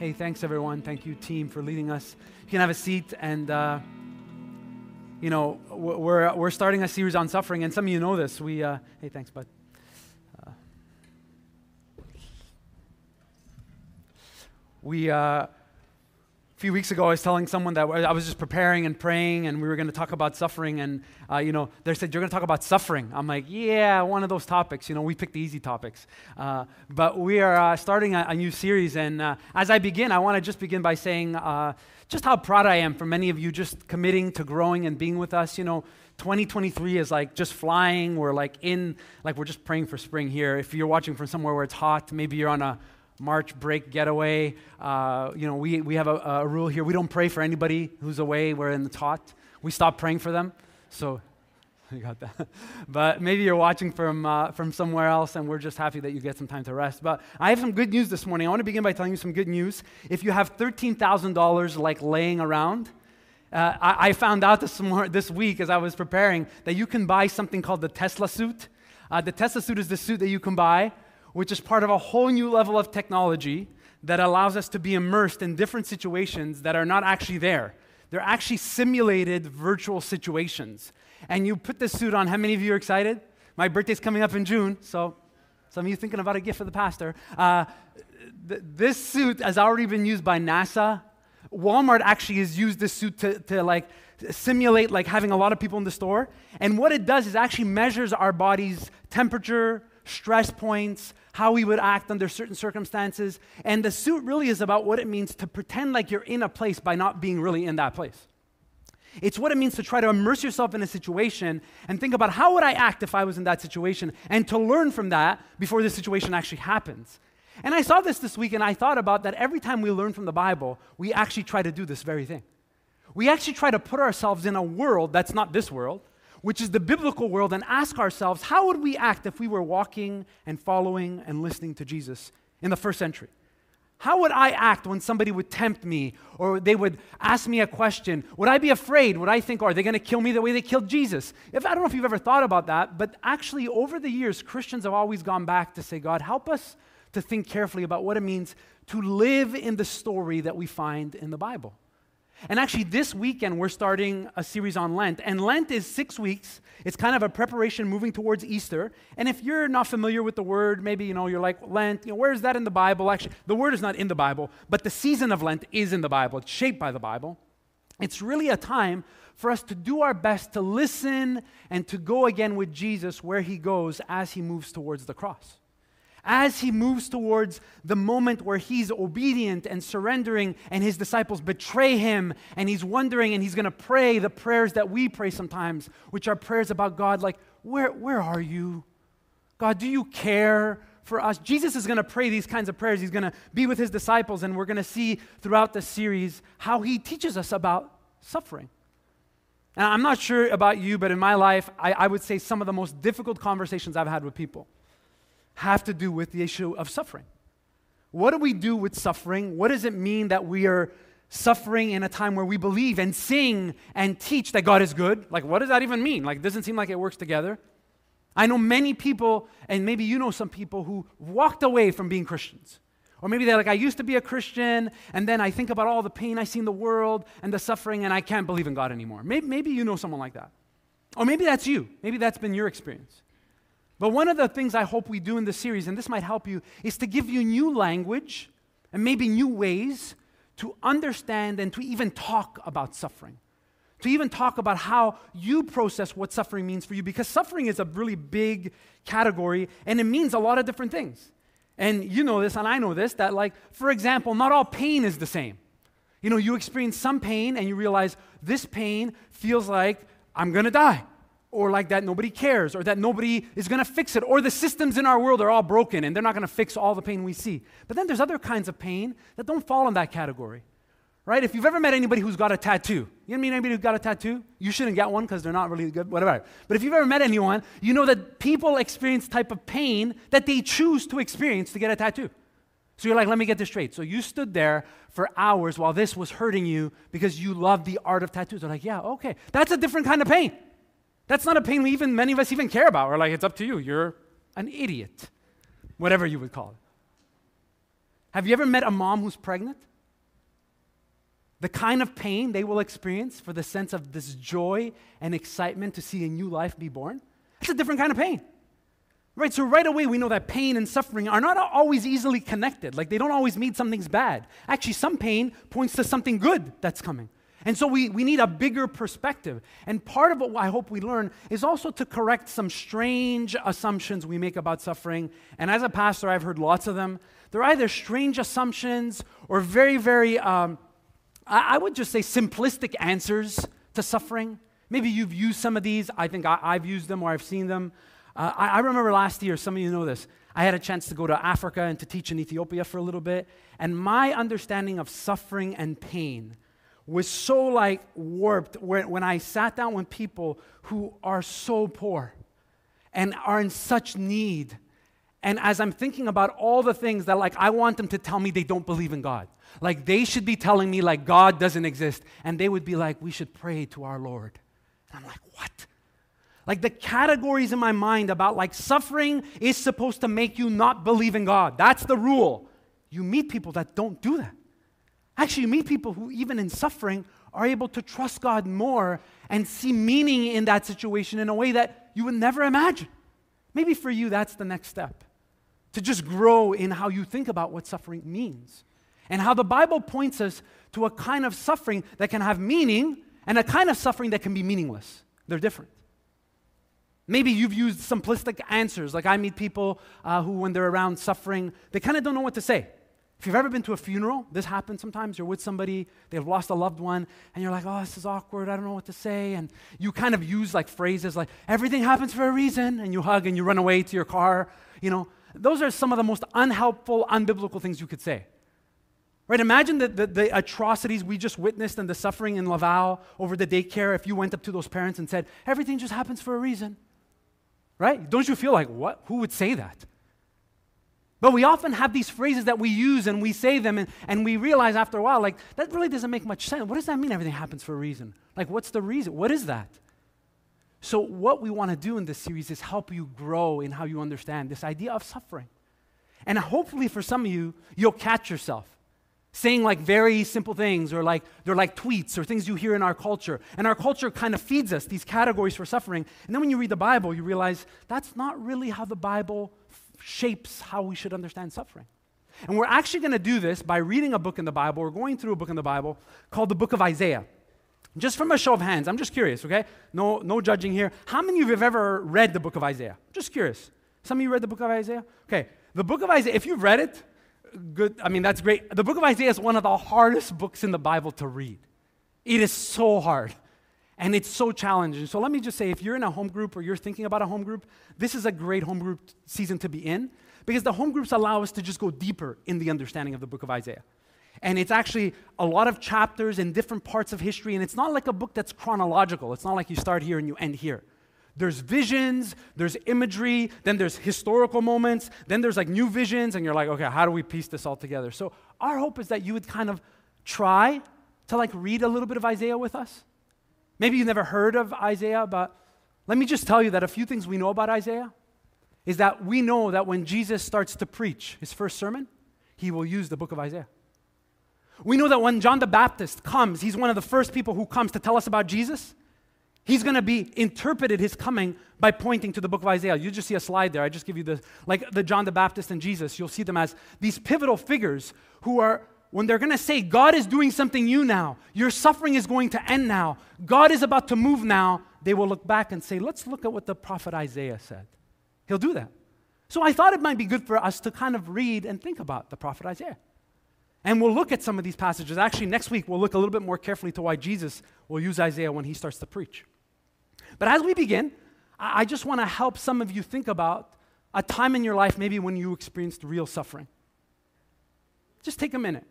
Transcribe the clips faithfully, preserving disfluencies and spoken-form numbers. Hey, thanks everyone. Thank you, team, for leading us. You can have a seat, and uh, you know we're we're starting a series on suffering, and some of you know this. We uh, hey, thanks, bud. Uh, we uh, a few weeks ago, I was telling someone that I was just preparing and praying, and we were going to talk about suffering, and uh, you know they said you're going to talk about suffering. I'm like, yeah, one of those topics. You know, we pick the easy topics. Uh, but we are uh, starting a, a new series, and uh, as I begin, I want to just begin by saying uh, just how proud I am for many of you just committing to growing and being with us. You know, twenty twenty-three is like just flying. We're like in, like we're just praying for spring here. If you're watching from somewhere where it's hot, maybe you're on a March break getaway. Uh, you know, we we have a, a rule here. We don't pray for anybody who's away when it's hot. We stop praying for them. So you got that. But maybe you're watching from uh, from somewhere else, and we're just happy that you get some time to rest. But I have some good news this morning. I want to begin by telling you some good news. If you have thirteen thousand dollars like laying around, uh, I, I found out this more, this week as I was preparing that you can buy something called the Tesla suit. Uh, the Tesla suit is the suit that you can buy, which is part of a whole new level of technology that allows us to be immersed in different situations that are not actually there. They're actually simulated virtual situations. And you put this suit on. How many of you are excited? My birthday's coming up in June, so some of you thinking about a gift for the pastor. Uh, th- this suit has already been used by NASA. Walmart actually has used this suit to, to like simulate like having a lot of people in the store. And what it does is actually measures our body's temperature, stress points, how we would act under certain circumstances. And the suit really is about what it means to pretend like you're in a place by not being really in that place. It's what it means to try to immerse yourself in a situation and think about how would I act if I was in that situation, and to learn from that before the situation actually happens. And I saw this this week, and I thought about that every time we learn from the Bible, we actually try to do this very thing. We actually try to put ourselves in a world that's not this world, which is the biblical world, and ask ourselves, how would we act if we were walking and following and listening to Jesus in the first century? How would I act when somebody would tempt me, or they would ask me a question? Would I be afraid? Would I think, oh, are they going to kill me the way they killed Jesus? If I don't know if you've ever thought about that, but actually over the years, Christians have always gone back to say, God, help us to think carefully about what it means to live in the story that we find in the Bible. And actually, this weekend, we're starting a series on Lent. And Lent is six weeks. It's kind of a preparation moving towards Easter. And if you're not familiar with the word, maybe, you know, you're like, Lent, you know, where is that in the Bible? Actually, the word is not in the Bible, but the season of Lent is in the Bible. It's shaped by the Bible. It's really a time for us to do our best to listen and to go again with Jesus where he goes as he moves towards the cross. As he moves towards the moment where he's obedient and surrendering, and his disciples betray him, and he's wondering, and he's going to pray the prayers that we pray sometimes, which are prayers about God, like, where, where are you? God, do you care for us? Jesus is going to pray these kinds of prayers. He's going to be with his disciples, and we're going to see throughout the series how he teaches us about suffering. And I'm not sure about you, but in my life, I, I would say some of the most difficult conversations I've had with people have to do with the issue of suffering. What do we do with suffering? What does it mean that we are suffering in a time where we believe and sing and teach that God is good? Like, what does that even mean? Like, it doesn't seem like it works together. I know many people, and maybe you know some people, who walked away from being Christians. Or maybe they're like, I used to be a Christian, and then I think about all the pain I see in the world and the suffering, and I can't believe in God anymore. Maybe, maybe you know someone like that. Or maybe that's you. Maybe that's been your experience. But one of the things I hope we do in this series, and this might help you, is to give you new language and maybe new ways to understand and to even talk about suffering, to even talk about how you process what suffering means for you, because suffering is a really big category, and it means a lot of different things. And you know this, and I know this, that like, for example, not all pain is the same. You know, you experience some pain, and you realize this pain feels like I'm going to die, or like that nobody cares, or that nobody is going to fix it, or the systems in our world are all broken, and they're not going to fix all the pain we see. But then there's other kinds of pain that don't fall in that category. Right? If you've ever met anybody who's got a tattoo, you know what I mean? Anybody who got a tattoo? You shouldn't get one because they're not really good, whatever. But if you've ever met anyone, you know that people experience type of pain that they choose to experience to get a tattoo. So you're like, let me get this straight. So you stood there for hours while this was hurting you because you love the art of tattoos. They're like, yeah, okay. That's a different kind of pain. That's not a pain we even, many of us even care about. We're like, it's up to you. You're an idiot, whatever you would call it. Have you ever met a mom who's pregnant? The kind of pain they will experience for the sense of this joy and excitement to see a new life be born, that's a different kind of pain. Right? So right away we know that pain and suffering are not always easily connected. Like they don't always mean something's bad. Actually, some pain points to something good that's coming. And so we, we need a bigger perspective. And part of what I hope we learn is also to correct some strange assumptions we make about suffering. And as a pastor, I've heard lots of them. They're either strange assumptions or very, very... Um, I would just say simplistic answers to suffering. Maybe you've used some of these. I think I, I've used them or I've seen them. Uh, I, I remember last year, some of you know this, I had a chance to go to Africa and to teach in Ethiopia for a little bit. And my understanding of suffering and pain was so like warped when, when I sat down with people who are so poor and are in such need. And as I'm thinking about all the things that like I want them to tell me they don't believe in God. Like they should be telling me like God doesn't exist. And they would be like, we should pray to our Lord. And I'm like, what? Like the categories in my mind about like suffering is supposed to make you not believe in God. That's the rule. You meet people that don't do that. Actually, you meet people who even in suffering are able to trust God more and see meaning in that situation in a way that you would never imagine. Maybe for you, that's the next step. To just grow in how you think about what suffering means and how the Bible points us to a kind of suffering that can have meaning and a kind of suffering that can be meaningless. They're different. Maybe you've used simplistic answers. Like I meet people uh, who, when they're around suffering, they kind of don't know what to say. If you've ever been to a funeral, this happens sometimes. You're with somebody, they've lost a loved one, and you're like, oh, this is awkward, I don't know what to say. And you kind of use like phrases like, everything happens for a reason, and you hug and you run away to your car, you know. Those are some of the most unhelpful, unbiblical things you could say. Right? Imagine the, the, the atrocities we just witnessed and the suffering in Laval over the daycare if you went up to those parents and said, everything just happens for a reason. Right? Don't you feel like, what? Who would say that? But we often have these phrases that we use and we say them and, and we realize after a while, like, that really doesn't make much sense. What does that mean everything happens for a reason? Like, what's the reason? What is that? So what we want to do in this series is help you grow in how you understand this idea of suffering. And hopefully for some of you, you'll catch yourself saying like very simple things or like they're like tweets or things you hear in our culture. And our culture kind of feeds us these categories for suffering. And then when you read the Bible, you realize that's not really how the Bible f- shapes how we should understand suffering. And we're actually going to do this by reading a book in the Bible or going through a book in the Bible called the book of Isaiah. Just from a show of hands, I'm just curious, okay? No, no judging here. How many of you have ever read the book of Isaiah? Just curious. Some of you read the book of Isaiah? Okay, the book of Isaiah, if you've read it, good, I mean, that's great. The book of Isaiah is one of the hardest books in the Bible to read. It is so hard, and it's so challenging. So let me just say, if you're in a home group or you're thinking about a home group, this is a great home group season to be in, because the home groups allow us to just go deeper in the understanding of the book of Isaiah. And it's actually a lot of chapters in different parts of history, and it's not like a book that's chronological. It's not like you start here and you end here. There's visions, there's imagery, then there's historical moments, then there's like new visions, and you're like, okay, how do we piece this all together? So our hope is that you would kind of try to like read a little bit of Isaiah with us. Maybe you've never heard of Isaiah, but let me just tell you that a few things we know about Isaiah is that we know that when Jesus starts to preach his first sermon, he will use the book of Isaiah. We know that when John the Baptist comes, he's one of the first people who comes to tell us about Jesus. He's going to be interpreted, his coming, by pointing to the book of Isaiah. You just see a slide there. I just give you the, like the John the Baptist and Jesus. You'll see them as these pivotal figures who are when they're going to say, God is doing something new now, your suffering is going to end now, God is about to move now, they will look back and say, let's look at what the prophet Isaiah said. He'll do that. So I thought it might be good for us to kind of read and think about the prophet Isaiah. And we'll look at some of these passages. Actually, next week, we'll look a little bit more carefully to why Jesus will use Isaiah when he starts to preach. But as we begin, I just want to help some of you think about a time in your life maybe when you experienced real suffering. Just take a minute.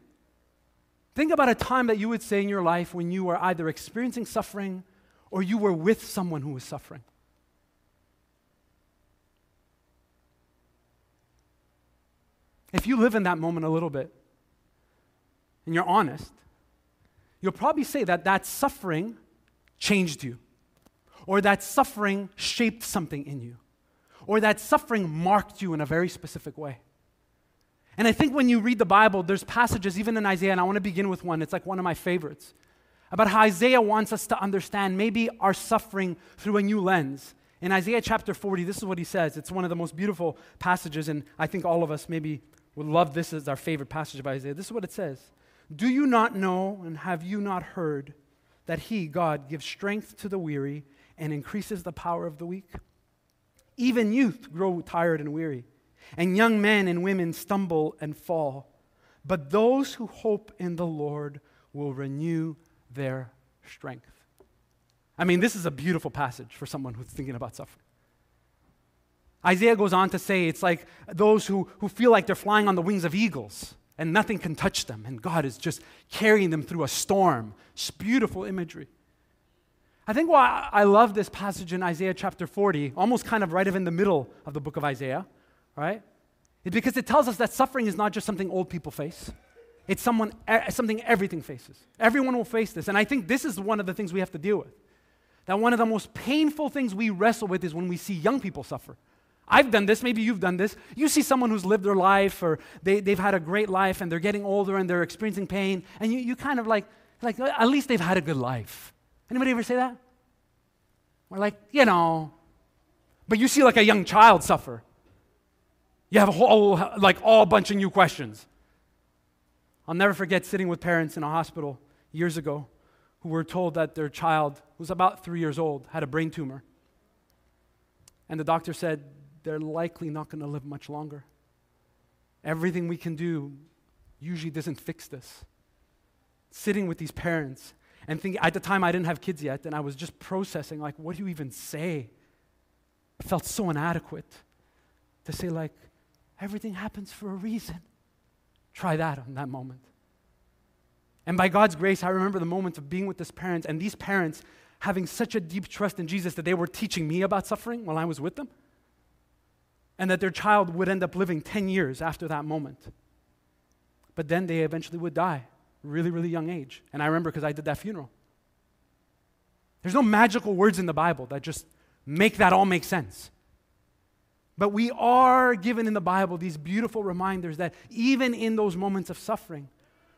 Think about a time that you would say in your life when you were either experiencing suffering or you were with someone who was suffering. If you live in that moment a little bit, and you're honest, you'll probably say that that suffering changed you, or that suffering shaped something in you, or that suffering marked you in a very specific way. And I think when you read the Bible, there's passages even in Isaiah, and I want to begin with one. It's like one of my favorites, about how Isaiah wants us to understand maybe our suffering through a new lens. In Isaiah chapter forty, this is what he says. It's one of the most beautiful passages, and I think all of us maybe would love this as our favorite passage of Isaiah. This is what it says. Do you not know, and have you not heard, that he, God, gives strength to the weary and increases the power of the weak? Even youth grow tired and weary, and young men and women stumble and fall. But those who hope in the Lord will renew their strength. I mean, this is a beautiful passage for someone who's thinking about suffering. Isaiah goes on to say it's like those who, who feel like they're flying on the wings of eagles, and nothing can touch them, and God is just carrying them through a storm. It's beautiful imagery. I think why I love this passage in Isaiah chapter forty, almost kind of right in the middle of the book of Isaiah, right? It's because it tells us that suffering is not just something old people face. It's someone, something everything faces. Everyone will face this, and I think this is one of the things we have to deal with. That one of the most painful things we wrestle with is when we see young people suffer. I've done this, maybe you've done this. You see someone who's lived their life, or they, they've had a great life, and they're getting older, and they're experiencing pain, and you, you kind of like, like, at least they've had a good life. Anybody ever say that? We're like, you know. But you see like a young child suffer. You have a whole, like all bunch of new questions. I'll never forget sitting with parents in a hospital years ago who were told that their child, who was about three years old, had a brain tumor. And the doctor said, they're likely not going to live much longer. Everything we can do usually doesn't fix this. Sitting with these parents and thinking, at the time I didn't have kids yet, and I was just processing, like, what do you even say? I felt so inadequate to say, like, everything happens for a reason. Try that on that moment. And by God's grace, I remember the moments of being with this parent, and these parents having such a deep trust in Jesus that they were teaching me about suffering while I was with them. And that their child would end up living ten years after that moment. But then they eventually would die, really, really young age. And I remember because I did that funeral. There's no magical words in the Bible that just make that all make sense. But we are given in the Bible these beautiful reminders that even in those moments of suffering,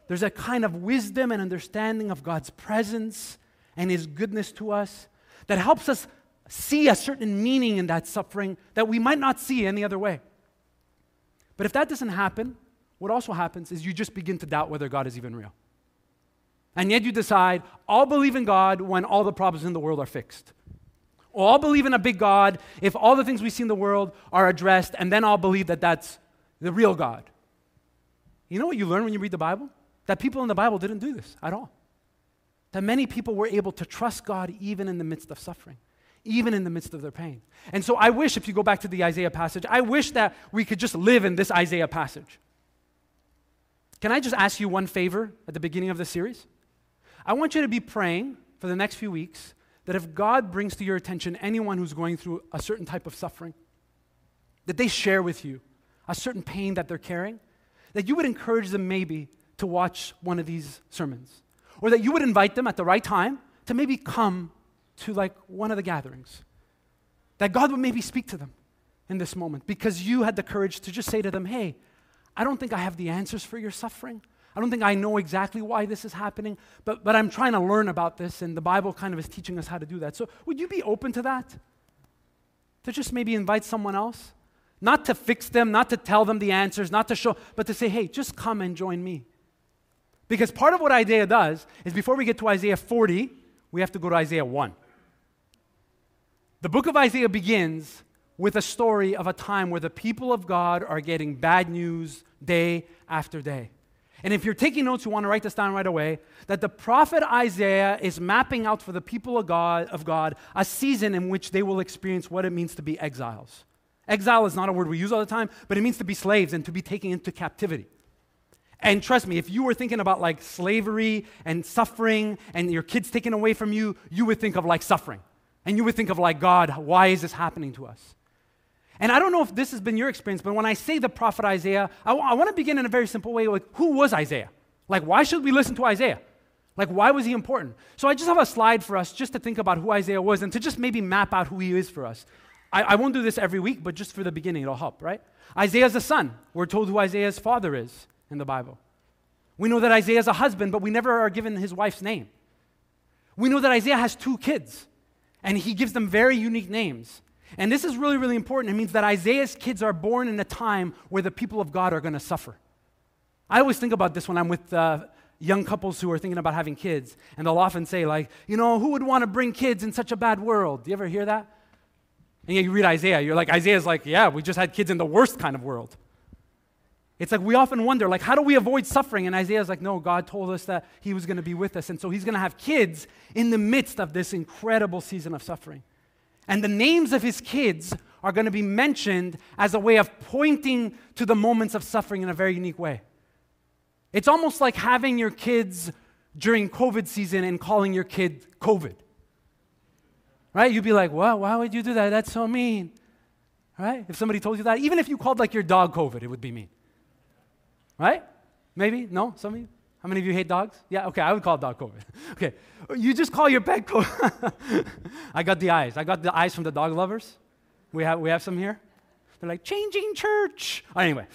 there's a kind of wisdom and understanding of God's presence and His goodness to us that helps us see a certain meaning in that suffering that we might not see any other way. But if that doesn't happen, what also happens is you just begin to doubt whether God is even real. And yet you decide, I'll believe in God when all the problems in the world are fixed. Or I'll believe in a big God if all the things we see in the world are addressed, and then I'll believe that that's the real God. You know what you learn when you read the Bible? That people in the Bible didn't do this at all. That many people were able to trust God even in the midst of suffering, even in the midst of their pain. And so I wish, if you go back to the Isaiah passage, I wish that we could just live in this Isaiah passage. Can I just ask you one favor at the beginning of the series? I want you to be praying for the next few weeks that if God brings to your attention anyone who's going through a certain type of suffering, that they share with you a certain pain that they're carrying, that you would encourage them maybe to watch one of these sermons, or that you would invite them at the right time to maybe come to like one of the gatherings, that God would maybe speak to them in this moment because you had the courage to just say to them, hey, I don't think I have the answers for your suffering. I don't think I know exactly why this is happening, but, but I'm trying to learn about this, and the Bible kind of is teaching us how to do that. So would you be open to that? To just maybe invite someone else? Not to fix them, not to tell them the answers, not to show, but to say, hey, just come and join me. Because part of what Isaiah does is before we get to Isaiah forty, we have to go to Isaiah one. The book of Isaiah begins with a story of a time where the people of God are getting bad news day after day. And if you're taking notes, you want to write this down right away, that the prophet Isaiah is mapping out for the people of God, of God a season in which they will experience what it means to be exiles. Exile is not a word we use all the time, but it means to be slaves and to be taken into captivity. And trust me, if you were thinking about like slavery and suffering and your kids taken away from you, you would think of like suffering. And you would think of like, God, why is this happening to us? And I don't know if this has been your experience, but when I say the prophet Isaiah, I, w- I want to begin in a very simple way, like, who was Isaiah? Like, why should we listen to Isaiah? Like, why was he important? So I just have a slide for us just to think about who Isaiah was and to just maybe map out who he is for us. I, I won't do this every week, but just for the beginning, it'll help, right? Isaiah's a son. We're told who Isaiah's father is in the Bible. We know that Isaiah's a husband, but we never are given his wife's name. We know that Isaiah has two kids, and he gives them very unique names. And this is really, really important. It means that Isaiah's kids are born in a time where the people of God are going to suffer. I always think about this when I'm with uh, young couples who are thinking about having kids, and they'll often say, like, you know, who would want to bring kids in such a bad world? Do you ever hear that? And yet you read Isaiah, you're like, Isaiah's like, yeah, we just had kids in the worst kind of world. It's like we often wonder, like, how do we avoid suffering? And Isaiah's like, no, God told us that he was going to be with us, and so he's going to have kids in the midst of this incredible season of suffering. And the names of his kids are going to be mentioned as a way of pointing to the moments of suffering in a very unique way. It's almost like having your kids during COVID season and calling your kid COVID. Right? You'd be like, wow, why would you do that? That's so mean. Right? If somebody told you that, even if you called like your dog COVID, it would be mean. Right? Maybe? No? Some of you? How many of you hate dogs? Yeah, okay, I would call dog COVID. Okay, you just call your pet COVID. I got the eyes. I got the eyes from the dog lovers. We have we have some here. They're like, changing church. Anyway,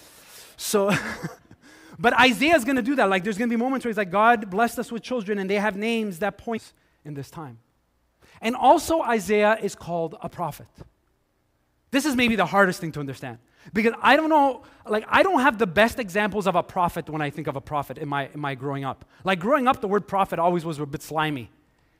so, but Isaiah's going to do that. Like, there's going to be moments where he's like, God blessed us with children, and they have names that point in this time. And also Isaiah is called a prophet. This is maybe the hardest thing to understand. Because I don't know, like I don't have the best examples of a prophet when I think of a prophet in my in my growing up. Like growing up, the word prophet always was a bit slimy. It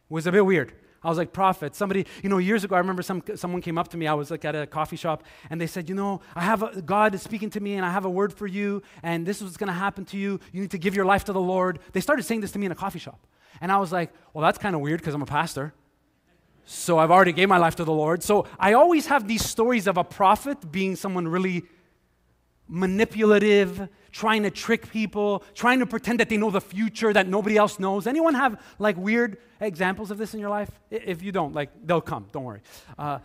was a bit weird. I was like, prophet. Somebody, you know, years ago, I remember some someone came up to me. I was like at a coffee shop, and they said, you know, I have a, God is speaking to me, and I have a word for you, and this is what's going to happen to you. You need to give your life to the Lord. They started saying this to me in a coffee shop, and I was like, well, that's kind of weird because I'm a pastor. So I've already gave my life to the Lord. So I always have these stories of a prophet being someone really manipulative, trying to trick people, trying to pretend that they know the future that nobody else knows. Anyone have like weird examples of this in your life? If you don't, like they'll come, don't worry. Uh,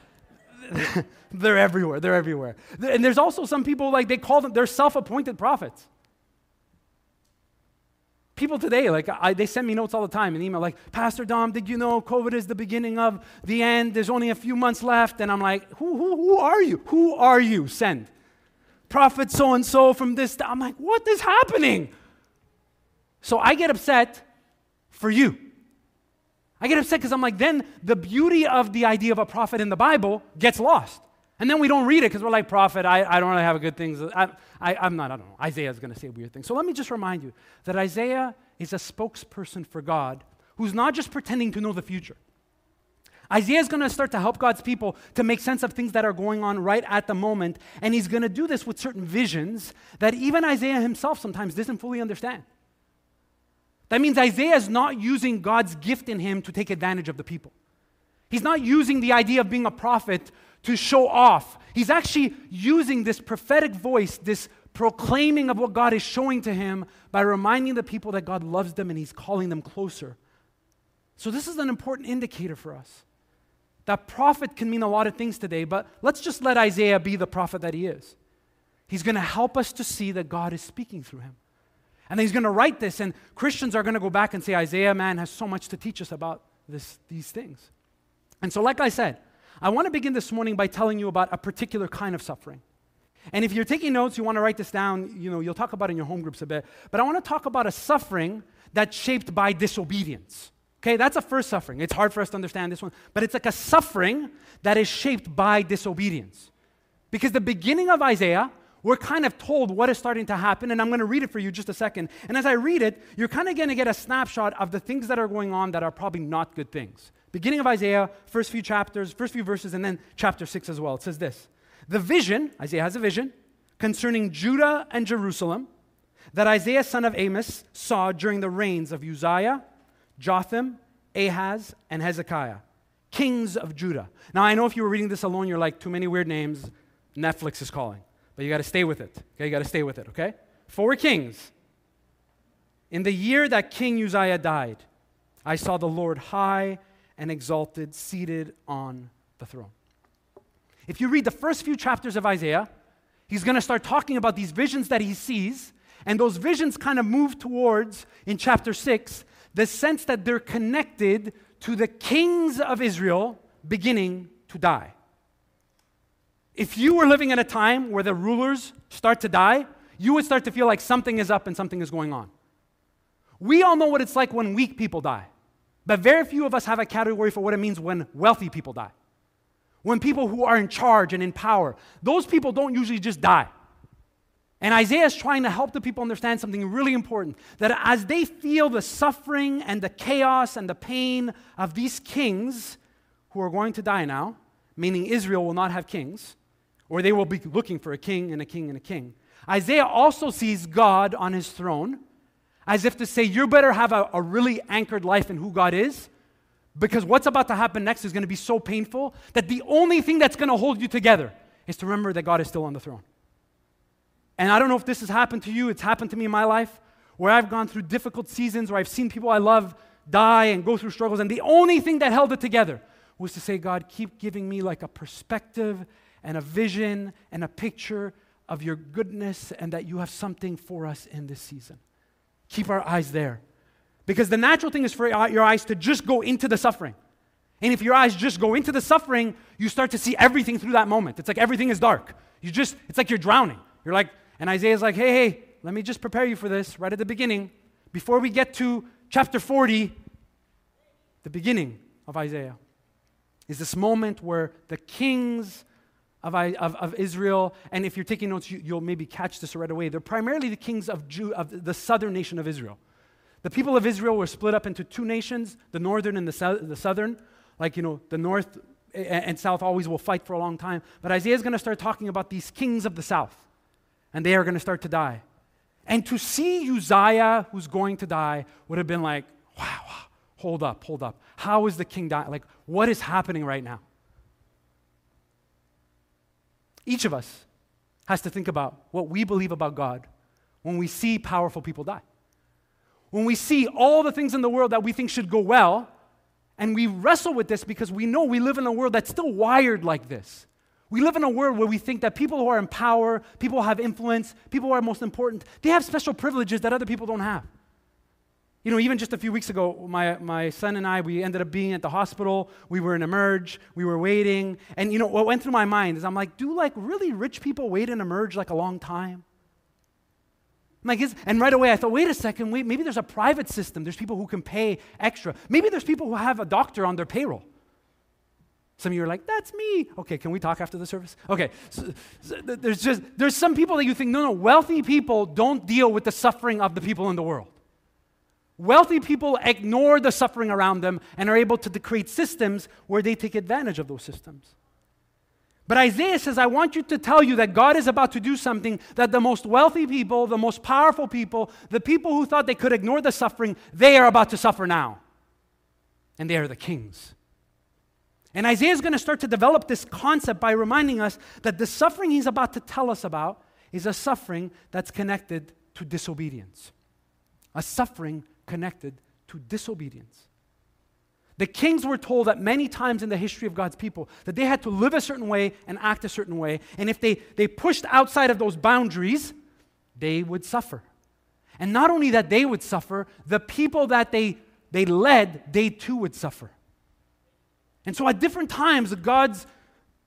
they're everywhere, they're everywhere. And there's also some people like they call them, they're self-appointed prophets. People today, like I, they send me notes all the time, an email like, Pastor Dom, did you know COVID is the beginning of the end? There's only a few months left. And I'm like, who, who, who are you? Who are you? Send. Prophet so-and-so from this. Th-. I'm like, what is happening? So I get upset for you. I get upset because I'm like, then the beauty of the idea of a prophet in the Bible gets lost. And then we don't read it because we're like, prophet, I, I don't really have a good thing. I, I, I'm not, I don't know. Isaiah's going to say weird things. So let me just remind you that Isaiah is a spokesperson for God who's not just pretending to know the future. Isaiah's going to start to help God's people to make sense of things that are going on right at the moment. And he's going to do this with certain visions that even Isaiah himself sometimes doesn't fully understand. That means Isaiah is not using God's gift in him to take advantage of the people. He's not using the idea of being a prophet to show off. He's actually using this prophetic voice, this proclaiming of what God is showing to him by reminding the people that God loves them and he's calling them closer. So this is an important indicator for us. That prophet can mean a lot of things today, but let's just let Isaiah be the prophet that he is. He's going to help us to see that God is speaking through him. And he's going to write this, and Christians are going to go back and say, Isaiah, man, has so much to teach us about this, these things. And so like I said, I want to begin this morning by telling you about a particular kind of suffering. And if you're taking notes, you want to write this down, you know, you'll talk about it in your home groups a bit. But I want to talk about a suffering that's shaped by disobedience. Okay, that's a first suffering. It's hard for us to understand this one. But it's like a suffering that is shaped by disobedience. Because the beginning of Isaiah we're kind of told what is starting to happen, and I'm going to read it for you just a second. And as I read it, you're kind of going to get a snapshot of the things that are going on that are probably not good things. Beginning of Isaiah, first few chapters, first few verses, and then chapter six as well. It says this, the vision, Isaiah has a vision, concerning Judah and Jerusalem, that Isaiah son of Amos saw during the reigns of Uzziah, Jotham, Ahaz, and Hezekiah, kings of Judah. Now, I know if you were reading this alone, you're like, too many weird names, Netflix is calling. But you got to stay with it, okay? You got to stay with it, okay? Four kings. In the year that King Uzziah died, I saw the Lord high and exalted, seated on the throne. If you read the first few chapters of Isaiah, he's going to start talking about these visions that he sees, and those visions kind of move towards, in chapter six, the sense that they're connected to the kings of Israel beginning to die. If you were living at a time where the rulers start to die, you would start to feel like something is up and something is going on. We all know what it's like when weak people die, but very few of us have a category for what it means when wealthy people die. When people who are in charge and in power, those people don't usually just die. And Isaiah is trying to help the people understand something really important, that as they feel the suffering and the chaos and the pain of these kings who are going to die now, meaning Israel will not have kings, or they will be looking for a king and a king and a king. Isaiah also sees God on his throne as if to say, you better have a, a really anchored life in who God is, because what's about to happen next is going to be so painful that the only thing that's going to hold you together is to remember that God is still on the throne. And I don't know if this has happened to you, it's happened to me in my life, where I've gone through difficult seasons, where I've seen people I love die and go through struggles, and the only thing that held it together was to say, God, keep giving me like a perspective and a vision and a picture of your goodness and that you have something for us in this season. Keep our eyes there. Because the natural thing is for your eyes to just go into the suffering. And if your eyes just go into the suffering, you start to see everything through that moment. It's like everything is dark. You just, it's like you're drowning. You're like, and Isaiah's like, hey, hey, let me just prepare you for this right at the beginning. Before we get to chapter forty, the beginning of Isaiah is this moment where the kings of, of, of Israel, and if you're taking notes, you, you'll maybe catch this right away. They're primarily the kings of, Jew, of the southern nation of Israel. The people of Israel were split up into two nations, the northern and the, so- the southern. Like, you know, the north and, and south always will fight for a long time. But Isaiah's going to start talking about these kings of the south. And they are going to start to die. And to see Uzziah, who's going to die, would have been like, wow, wow, hold up, hold up. How is the king dying? Like, what is happening right now? Each of us has to think about what we believe about God when we see powerful people die. When we see all the things in the world that we think should go well, and we wrestle with this because we know we live in a world that's still wired like this. We live in a world where we think that people who are in power, people who have influence, people who are most important, they have special privileges that other people don't have. You know, even just a few weeks ago, my, my son and I, we ended up being at the hospital. We were in eMERGE. We were waiting. And, you know, what went through my mind is I'm like, do, like, really rich people wait in eMERGE, like, a long time? I'm like, is, and right away I thought, wait a second, wait, maybe there's a private system. There's people who can pay extra. Maybe there's people who have a doctor on their payroll. Some of you are like, that's me. Okay, can we talk after the service? Okay, so, so there's just, there's some people that you think, no, no, wealthy people don't deal with the suffering of the people in the world. Wealthy people ignore the suffering around them and are able to create systems where they take advantage of those systems. But Isaiah says, I want you to tell you that God is about to do something that the most wealthy people, the most powerful people, the people who thought they could ignore the suffering, they are about to suffer now. And they are the kings. And Isaiah is going to start to develop this concept by reminding us that the suffering he's about to tell us about is a suffering that's connected to disobedience. A suffering connected to disobedience. The kings were told that many times in the history of God's people that they had to live a certain way and act a certain way. And if they, they pushed outside of those boundaries, they would suffer. And not only that they would suffer, the people that they, they led, they too would suffer. And so at different times, God's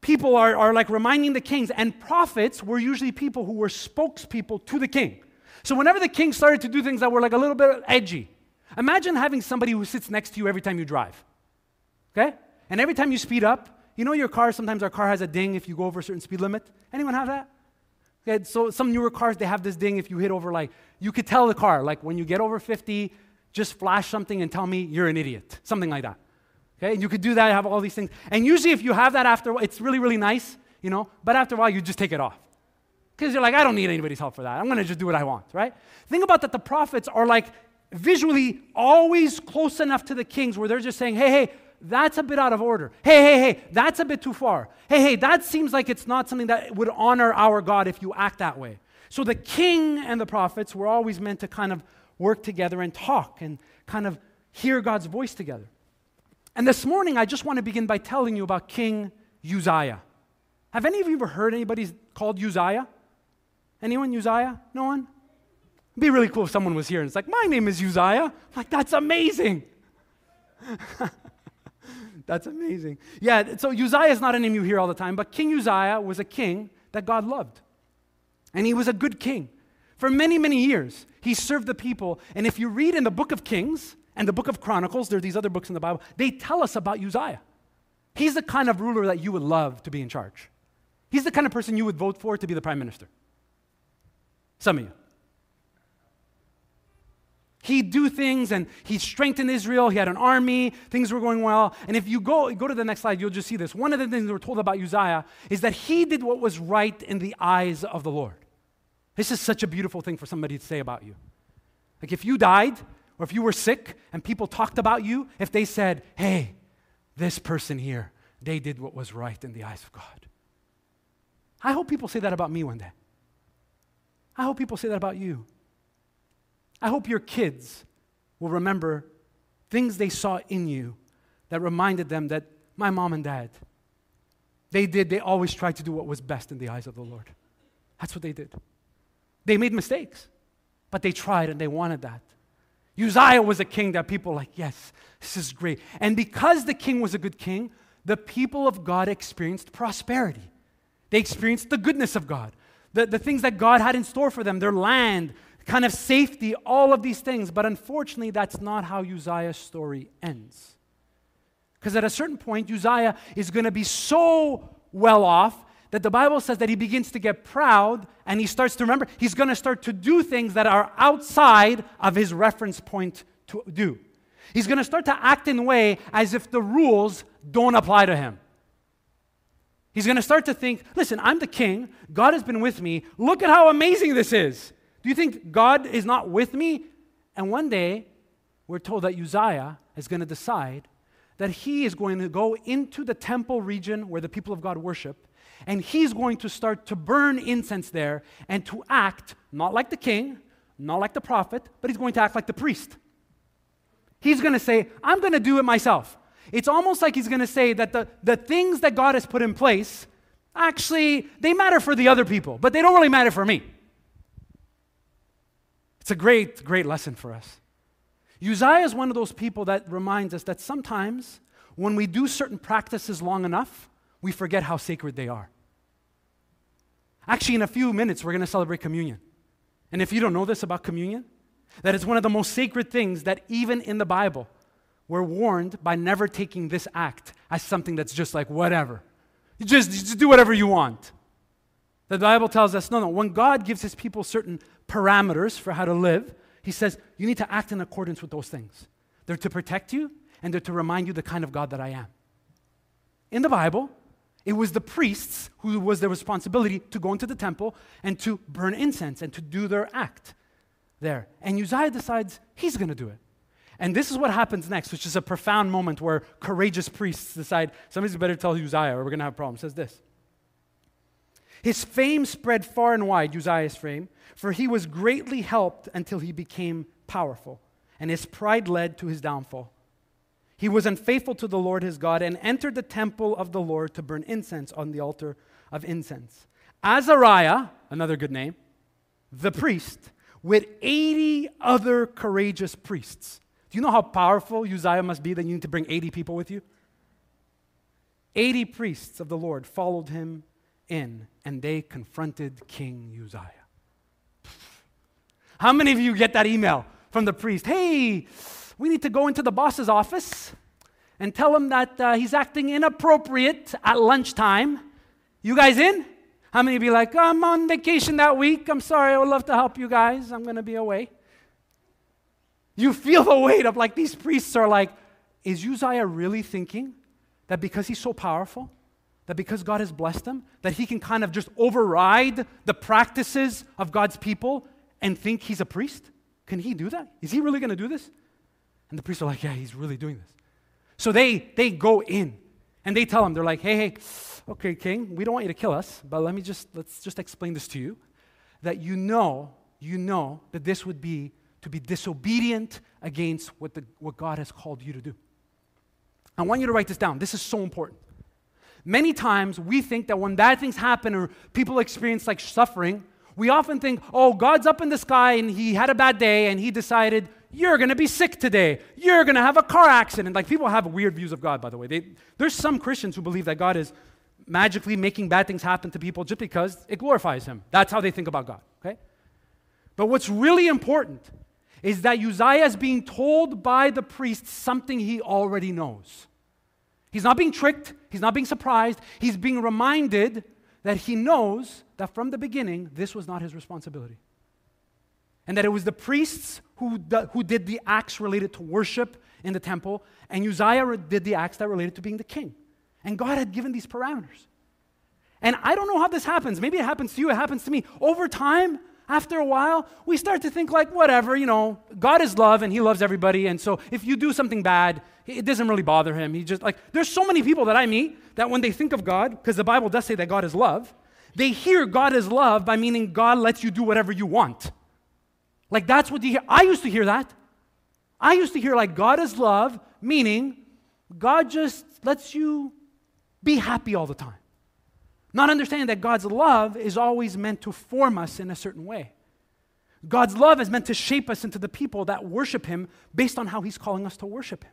people are, are like reminding the kings, and prophets were usually people who were spokespeople to the king. So whenever the king started to do things that were like a little bit edgy, imagine having somebody who sits next to you every time you drive, okay? And every time you speed up, you know your car, sometimes our car has a ding if you go over a certain speed limit. Anyone have that? Okay, so some newer cars, they have this thing, if you hit over, like, you could tell the car, like, when you get over fifty, just flash something and tell me you're an idiot, something like that. Okay, and you could do that, have all these things. And usually if you have that after a while, it's really, really nice, you know, but after a while, you just take it off. Because you're like, I don't need anybody's help for that. I'm going to just do what I want, right? Think about that. The prophets are like visually always close enough to the kings where they're just saying, hey, hey, that's a bit out of order. Hey, hey, hey, that's a bit too far. Hey, hey, that seems like it's not something that would honor our God if you act that way. So the king and the prophets were always meant to kind of work together and talk and kind of hear God's voice together. And this morning, I just want to begin by telling you about King Uzziah. Have any of you ever heard anybody called Uzziah? Anyone, Uzziah? No one? It'd be really cool if someone was here and it's like, my name is Uzziah. I'm like, that's amazing. That's amazing. Yeah, so Uzziah is not a name you hear all the time, but King Uzziah was a king that God loved. And he was a good king. For many, many years, he served the people. And if you read in the book of Kings and the book of Chronicles, there are these other books in the Bible, they tell us about Uzziah. He's the kind of ruler that you would love to be in charge. He's the kind of person you would vote for to be the prime minister. Some of you. He'd do things, and he strengthened Israel. He had an army. Things were going well. And if you go, go to the next slide, you'll just see this. One of the things we're told about Uzziah is that he did what was right in the eyes of the Lord. This is such a beautiful thing for somebody to say about you. Like if you died or if you were sick and people talked about you, if they said, hey, this person here, they did what was right in the eyes of God. I hope people say that about me one day. I hope people say that about you. I hope your kids will remember things they saw in you that reminded them that my mom and dad, they did, they always tried to do what was best in the eyes of the Lord. That's what they did. They made mistakes, but they tried and they wanted that. Uzziah was a king that people were like, yes, this is great. And because the king was a good king, the people of God experienced prosperity. They experienced the goodness of God, the, the things that God had in store for them, their land, kind of safety, all of these things. But unfortunately, that's not how Uzziah's story ends. Because at a certain point, Uzziah is going to be so well off that the Bible says that he begins to get proud and he starts to remember, he's going to start to do things that are outside of his reference point to do. He's going to start to act in a way as if the rules don't apply to him. He's going to start to think, listen, I'm the king. God has been with me. Look at how amazing this is. Do you think God is not with me? And one day, we're told that Uzziah is going to decide that he is going to go into the temple region where the people of God worship, and he's going to start to burn incense there and to act not like the king, not like the prophet, but he's going to act like the priest. He's going to say, I'm going to do it myself. It's almost like he's going to say that the, the things that God has put in place, actually, they matter for the other people, but they don't really matter for me. It's a great, great lesson for us. Uzziah is one of those people that reminds us that sometimes when we do certain practices long enough, we forget how sacred they are. Actually, in a few minutes, we're going to celebrate communion. And if you don't know this about communion, that it's one of the most sacred things that even in the Bible, we're warned by never taking this act as something that's just like whatever. You just, you just do whatever you want. The Bible tells us, no, no, when God gives his people certain parameters for how to live, he says, you need to act in accordance with those things. They're to protect you, and they're to remind you the kind of God that I am. In the Bible, it was the priests who was their responsibility to go into the temple and to burn incense and to do their act there. And Uzziah decides he's going to do it. And this is what happens next, which is a profound moment where courageous priests decide, somebody's better tell Uzziah or we're going to have problems. It says this. His fame spread far and wide, Uzziah's fame, for he was greatly helped until he became powerful, and his pride led to his downfall. He was unfaithful to the Lord his God and entered the temple of the Lord to burn incense on the altar of incense. Azariah, another good name, the priest, with eighty other courageous priests. Do you know how powerful Uzziah must be that you need to bring eighty people with you? eighty priests of the Lord followed him in, and they confronted King Uzziah. How many of you get that email from the priest? Hey, we need to go into the boss's office and tell him that uh, he's acting inappropriate at lunchtime. You guys in? How many be like, I'm on vacation that week. I'm sorry. I would love to help you guys. I'm going to be away. You feel the weight of like these priests are like, is Uzziah really thinking that because he's so powerful, that because God has blessed him, that he can kind of just override the practices of God's people and think he's a priest? Can he do that? Is he really going to do this? And the priests are like, yeah, he's really doing this. So they, they go in and they tell him, they're like, hey, hey, okay, king, we don't want you to kill us, but let me just, let's just explain this to you, that you know, you know that this would be to be disobedient against what, the, what God has called you to do. I want you to write this down. This is so important. Many times we think that when bad things happen or people experience like suffering, we often think, oh, God's up in the sky and he had a bad day and he decided, you're going to be sick today. You're going to have a car accident. Like people have weird views of God, by the way. They, there's some Christians who believe that God is magically making bad things happen to people just because it glorifies him. That's how they think about God, okay? But what's really important is that Uzziah is being told by the priest something he already knows. He's not being tricked. He's not being surprised. He's being reminded that he knows that from the beginning, this was not his responsibility. And that it was the priests who, who did the acts related to worship in the temple, and Uzziah did the acts that related to being the king. And God had given these parameters. And I don't know how this happens. Maybe it happens to you, it happens to me. Over time, after a while, we start to think like, whatever, you know, God is love and he loves everybody, and so if you do something bad, it doesn't really bother him. He just like, there's so many people that I meet that when they think of God, because the Bible does say that God is love, they hear God is love by meaning God lets you do whatever you want. Like that's what you hear. I used to hear that. I used to hear like God is love, meaning God just lets you be happy all the time. Not understanding that God's love is always meant to form us in a certain way. God's love is meant to shape us into the people that worship him based on how he's calling us to worship him.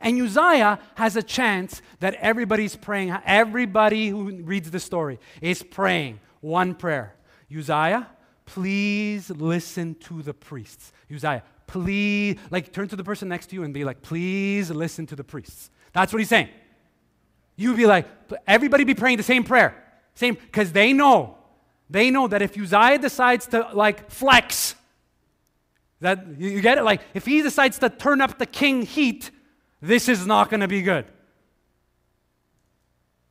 And Uzziah has a chance that everybody's praying. Everybody who reads the story is praying one prayer. Uzziah, please listen to the priests. Uzziah, please, like turn to the person next to you and be like, please listen to the priests. That's what he's saying. You'd be like, everybody be praying the same prayer. Same, because they know, they know that if Uzziah decides to like flex, that, you get it? Like if he decides to turn up the king heat, this is not going to be good.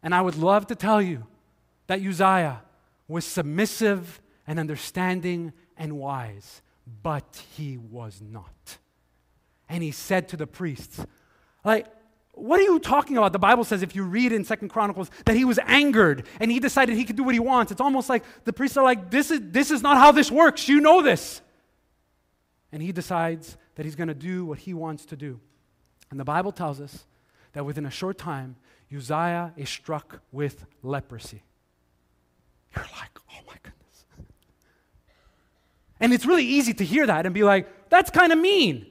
And I would love to tell you that Uzziah was submissive and understanding and wise, but he was not. And he said to the priests, like, what are you talking about? The Bible says, if you read in Second Chronicles, that he was angered and he decided he could do what he wants. It's almost like the priests are like, this is, this is not how this works. You know this. And he decides that he's going to do what he wants to do. And the Bible tells us that within a short time, Uzziah is struck with leprosy. You're like, oh my goodness. And it's really easy to hear that and be like, that's kind of mean.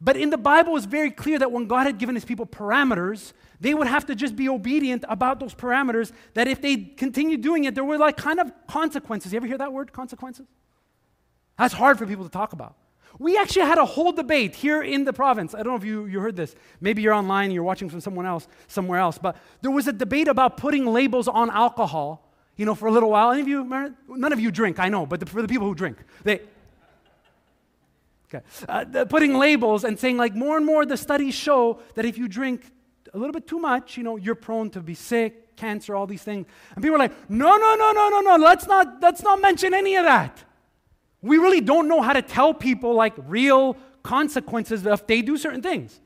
But in the Bible, it's very clear that when God had given his people parameters, they would have to just be obedient about those parameters, that if they continued doing it, there were like kind of consequences. You ever hear that word, consequences? That's hard for people to talk about. We actually had a whole debate here in the province. I don't know if you, you heard this. Maybe you're online, you're watching from someone else, somewhere else. But there was a debate about putting labels on alcohol, you know, for a little while. Any of you, none of you drink, I know, but the, for the people who drink, they, okay. Uh, the, putting labels and saying like more and more the studies show that if you drink a little bit too much, you know, you're prone to be sick, cancer, all these things. And people are like, no, no, no, no, no, no, let's not, let's not mention any of that. We really don't know how to tell people like real consequences if they do certain things.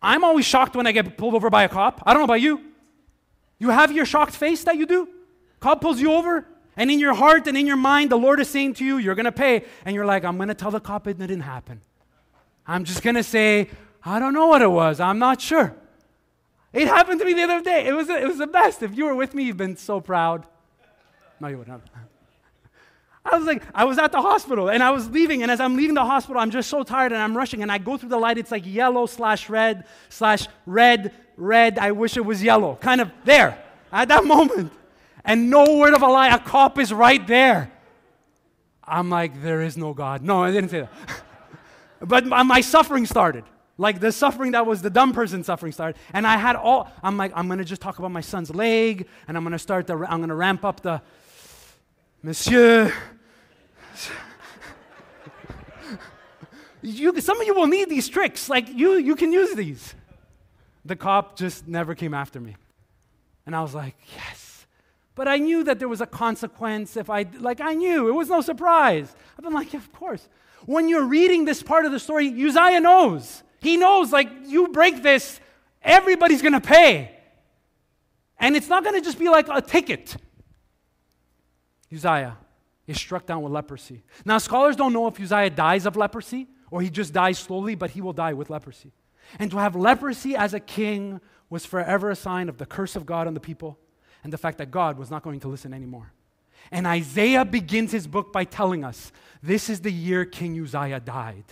I'm always shocked when I get pulled over by a cop. I don't know about you. You have your shocked face that you do? Cop pulls you over, and in your heart and in your mind, the Lord is saying to you, you're going to pay. And you're like, I'm going to tell the cop it didn't happen. I'm just going to say, I don't know what it was. I'm not sure. It happened to me the other day. It was, it was the best. If you were with me, you've been so proud. No, you wouldn't. I was like, I was at the hospital, and I was leaving, and as I'm leaving the hospital, I'm just so tired, and I'm rushing, and I go through the light, it's like yellow slash red slash red, red, I wish it was yellow, kind of there, at that moment. And no word of a lie, a cop is right there. I'm like, there is no God. No, I didn't say that. But my suffering started. Like the suffering that was the dumb person suffering started. And I had all, I'm like, I'm going to just talk about my son's leg, and I'm going to start the, I'm going to ramp up the, Monsieur. you, some of you will need these tricks. Like you, you can use these. The cop just never came after me. And I was like, yes. But I knew that there was a consequence if I, like I knew. It was no surprise. I've been like, yeah, of course. When you're reading this part of the story, Uzziah knows. He knows, like, you break this, everybody's going to pay. And it's not going to just be like a ticket. Uzziah is struck down with leprosy. Now, scholars don't know if Uzziah dies of leprosy or he just dies slowly, but he will die with leprosy. And to have leprosy as a king was forever a sign of the curse of God on the people and the fact that God was not going to listen anymore. And Isaiah begins his book by telling us, this is the year King Uzziah died.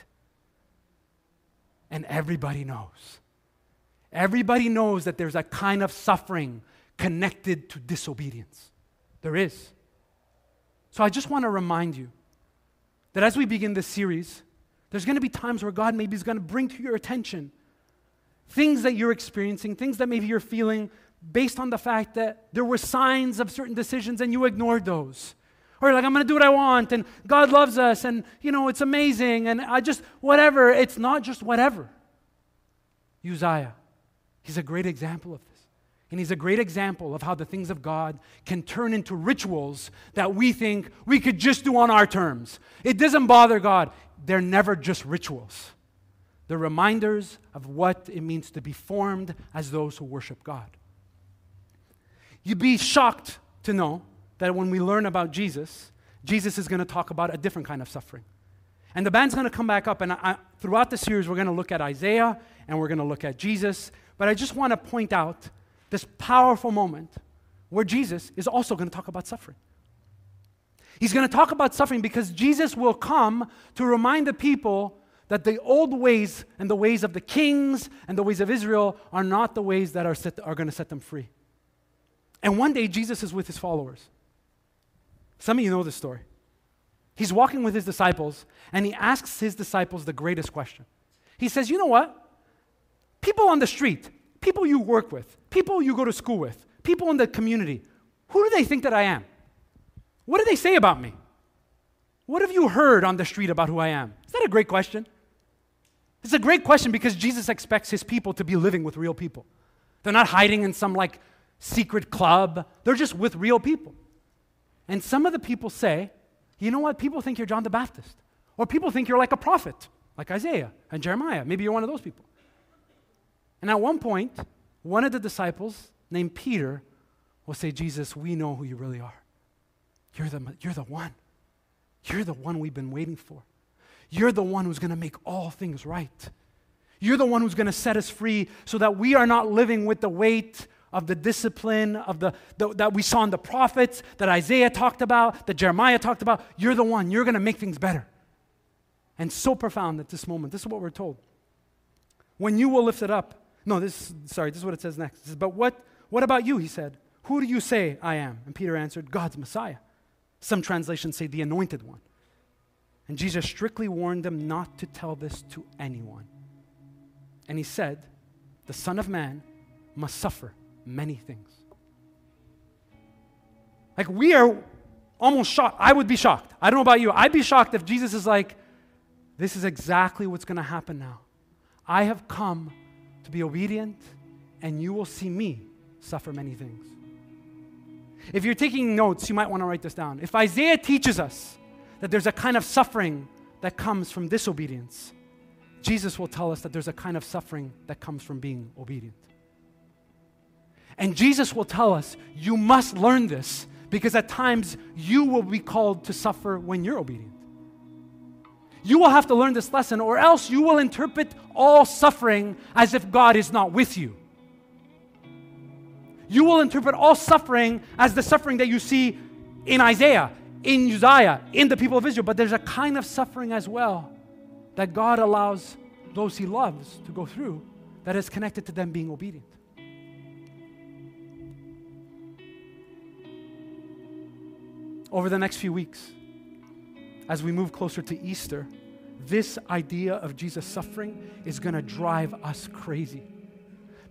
And everybody knows. Everybody knows that there's a kind of suffering connected to disobedience. There is. So I just want to remind you that as we begin this series, there's going to be times where God maybe is going to bring to your attention things that you're experiencing, things that maybe you're feeling based on the fact that there were signs of certain decisions and you ignored those. Or like, I'm going to do what I want and God loves us and, you know, it's amazing and I just, whatever. It's not just whatever. Uzziah, he's a great example of this. And he's a great example of how the things of God can turn into rituals that we think we could just do on our terms. It doesn't bother God. They're never just rituals. They're reminders of what it means to be formed as those who worship God. You'd be shocked to know that when we learn about Jesus, Jesus is going to talk about a different kind of suffering. And the band's going to come back up, and I, I, throughout the series, we're going to look at Isaiah, and we're going to look at Jesus. But I just want to point out this powerful moment where Jesus is also going to talk about suffering. He's going to talk about suffering because Jesus will come to remind the people that the old ways and the ways of the kings and the ways of Israel are not the ways that are, set, are going to set them free. And one day, Jesus is with his followers. Some of you know this story. He's walking with his disciples, and he asks his disciples the greatest question. He says, you know what? People on the street, people you work with, people you go to school with, people in the community, who do they think that I am? What do they say about me? What have you heard on the street about who I am? Is that a great question? It's a great question because Jesus expects his people to be living with real people. They're not hiding in some like secret club. They're just with real people. And some of the people say, you know what? People think you're John the Baptist. Or people think you're like a prophet, like Isaiah and Jeremiah. Maybe you're one of those people. And at one point, one of the disciples named Peter will say, Jesus, we know who you really are. You're the, you're the one. You're the one we've been waiting for. You're the one who's going to make all things right. You're the one who's going to set us free so that we are not living with the weight of the discipline of the, the that we saw in the prophets, that Isaiah talked about, that Jeremiah talked about. You're the one. You're going to make things better. And so profound at this moment. This is what we're told. When you will lift it up. No, this, sorry, this is what it says next. It says, but what, what about you, he said. Who do you say I am? And Peter answered, God's Messiah. Some translations say the anointed one. And Jesus strictly warned them not to tell this to anyone. And he said, the Son of Man must suffer many things. Like we are almost shocked. I would be shocked. I don't know about you. I'd be shocked if Jesus is like, this is exactly what's going to happen now. I have come to be obedient, and you will see me suffer many things. If you're taking notes, you might want to write this down. If Isaiah teaches us that there's a kind of suffering that comes from disobedience, Jesus will tell us that there's a kind of suffering that comes from being obedient. And Jesus will tell us, you must learn this, because at times you will be called to suffer when you're obedient. You will have to learn this lesson, or else you will interpret all suffering as if God is not with you. You will interpret all suffering as the suffering that you see in Isaiah, in Uzziah, in the people of Israel. But there's a kind of suffering as well that God allows those he loves to go through that is connected to them being obedient. Over the next few weeks, as we move closer to Easter, this idea of Jesus suffering is going to drive us crazy.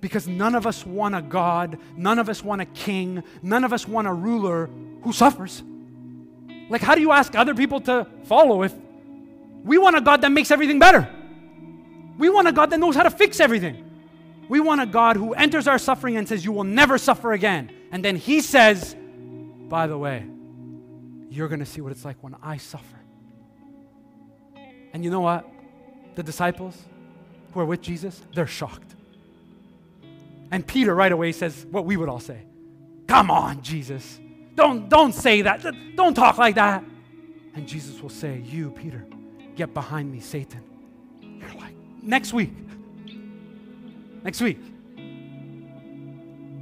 Because none of us want a God, none of us want a king, none of us want a ruler who suffers. Like, how do you ask other people to follow if we want a God that makes everything better? We want a God that knows how to fix everything. We want a God who enters our suffering and says, you will never suffer again. And then He says, by the way, you're going to see what it's like when I suffer. And you know what? The disciples who are with Jesus, they're shocked. And Peter right away says what we would all say. Come on, Jesus. Don't, don't say that. Don't talk like that. And Jesus will say, you, Peter, get behind me, Satan. You're like, next week. Next week.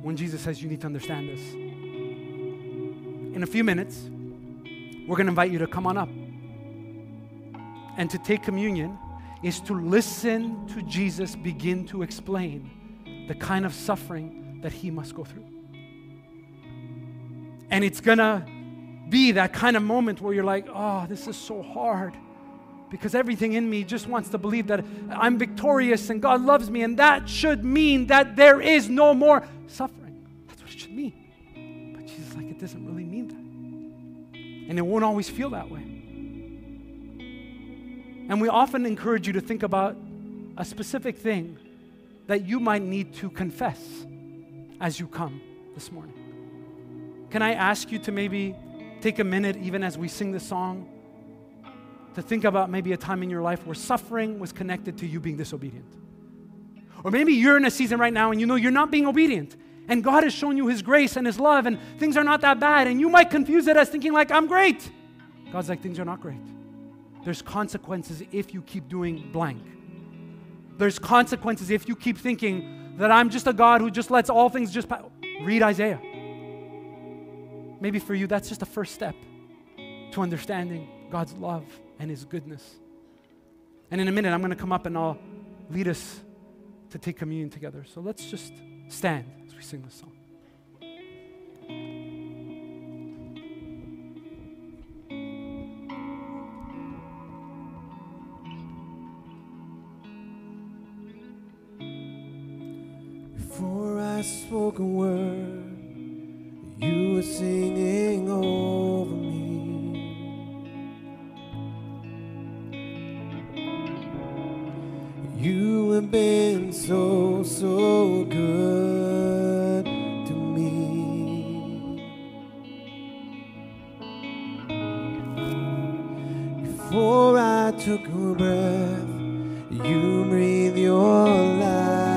When Jesus says, you need to understand this. In a few minutes, we're going to invite you to come on up. And to take communion is to listen to Jesus begin to explain the kind of suffering that He must go through. And it's gonna be that kind of moment where you're like, oh, this is so hard, because everything in me just wants to believe that I'm victorious and God loves me, and that should mean that there is no more suffering. That's what it should mean. But Jesus is like, it doesn't really mean that. And it won't always feel that way. And we often encourage you to think about a specific thing that you might need to confess as you come this morning. Can I ask you to maybe take a minute, even as we sing this song, to think about maybe a time in your life where suffering was connected to you being disobedient? Or maybe you're in a season right now and you know you're not being obedient, and God has shown you His grace and His love, and things are not that bad, and you might confuse it as thinking like, I'm great. God's like, things are not great. There's consequences if you keep doing blank. There's consequences if you keep thinking that I'm just a God who just lets all things just pass. Read Isaiah. Maybe for you, that's just the first step to understanding God's love and His goodness. And in a minute, I'm going to come up and I'll lead us to take communion together. So let's just stand as we sing this song. I spoke a word, you were singing over me. You have been so, so good to me. Before I took a breath, you breathed your life.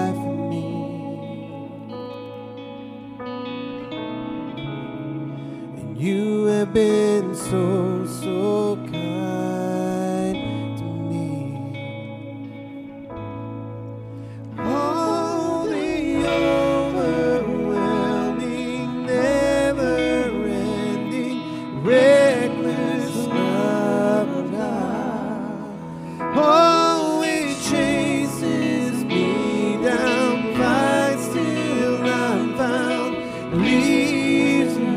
You have been so, so kind to me. All the overwhelming, never-ending, reckless love of God always chases me down, fights till I'm found, leaves me.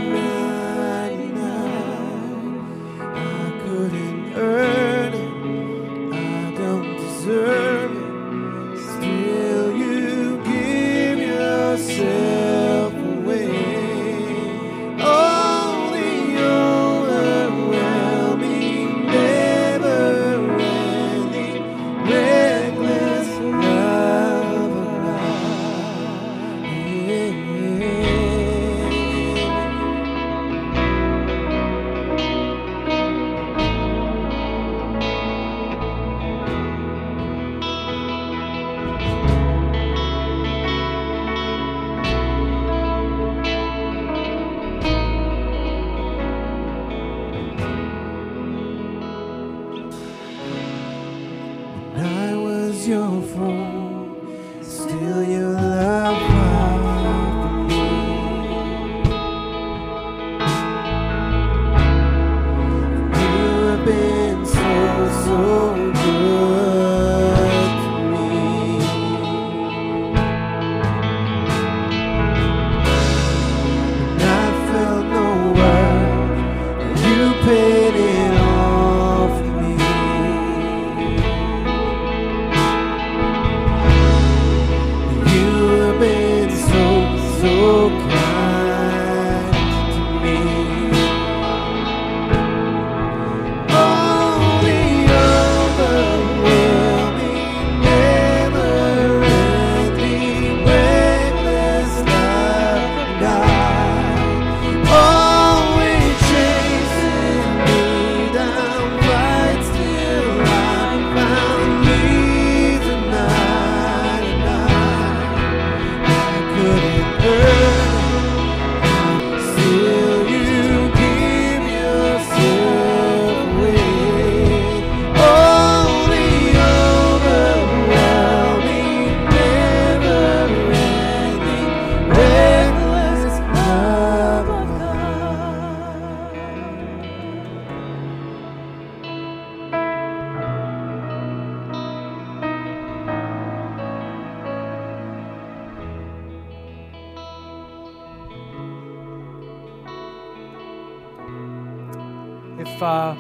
If uh,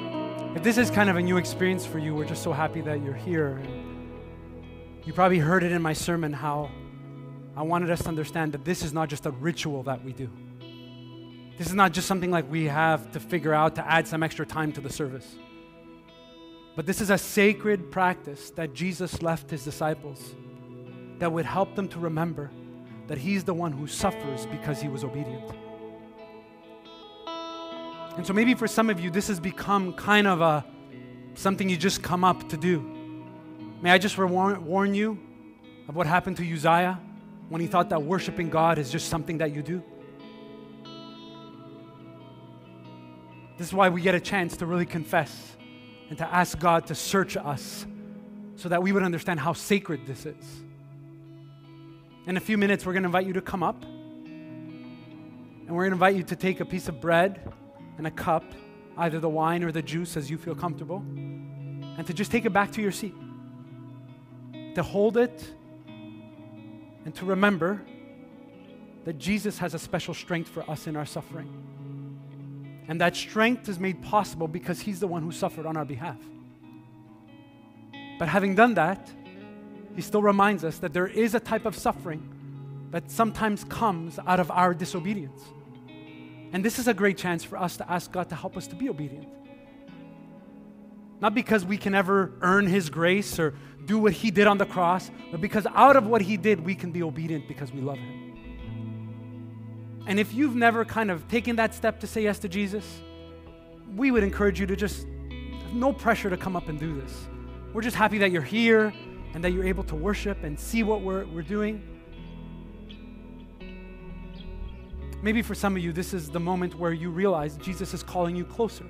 if this is kind of a new experience for you, we're just so happy that you're here. You probably heard it in my sermon how I wanted us to understand that this is not just a ritual that we do. This is not just something like we have to figure out to add some extra time to the service. But this is a sacred practice that Jesus left his disciples that would help them to remember that he's the one who suffers because he was obedient. And so maybe for some of you, this has become kind of a something you just come up to do. May I just warn, warn you of what happened to Uzziah when he thought that worshiping God is just something that you do? This is why we get a chance to really confess and to ask God to search us so that we would understand how sacred this is. In a few minutes, we're going to invite you to come up, and we're going to invite you to take a piece of bread and a cup, either the wine or the juice as you feel comfortable, and to just take it back to your seat, to hold it, and to remember that Jesus has a special strength for us in our suffering. And that strength is made possible because he's the one who suffered on our behalf. But having done that, he still reminds us that there is a type of suffering that sometimes comes out of our disobedience. And this is a great chance for us to ask God to help us to be obedient. Not because we can ever earn his grace or do what he did on the cross, but because out of what he did, we can be obedient because we love him. And if you've never kind of taken that step to say yes to Jesus, we would encourage you to just, no pressure to come up and do this. We're just happy that you're here and that you're able to worship and see what we're, we're doing. Maybe for some of you, this is the moment where you realize Jesus is calling you closer.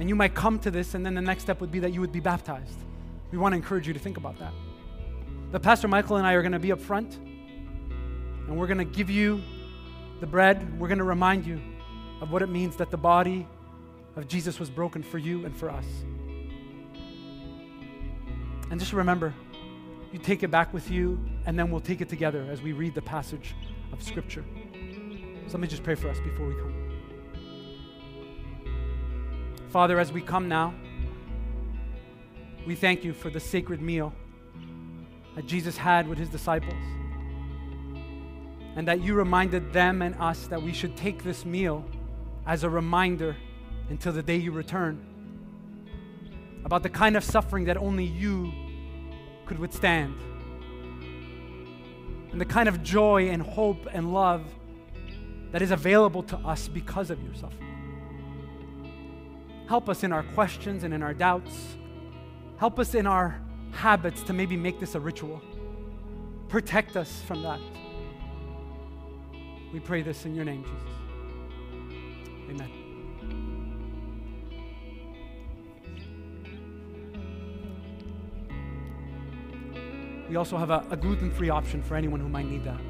And you might come to this, and then the next step would be that you would be baptized. We want to encourage you to think about that. The Pastor Michael and I are going to be up front, and we're going to give you the bread. We're going to remind you of what it means that the body of Jesus was broken for you and for us. And just remember, you take it back with you, and then we'll take it together as we read the passage of Scripture. So let me just pray for us before we come. Father, as we come now, we thank you for the sacred meal that Jesus had with his disciples, and that you reminded them and us that we should take this meal as a reminder until the day you return about the kind of suffering that only you could withstand, and the kind of joy and hope and love that is available to us because of your suffering. Help us in our questions and in our doubts. Help us in our habits to maybe make this a ritual. Protect us from that. We pray this in your name, Jesus. Amen. We also have a, a gluten-free option for anyone who might need that.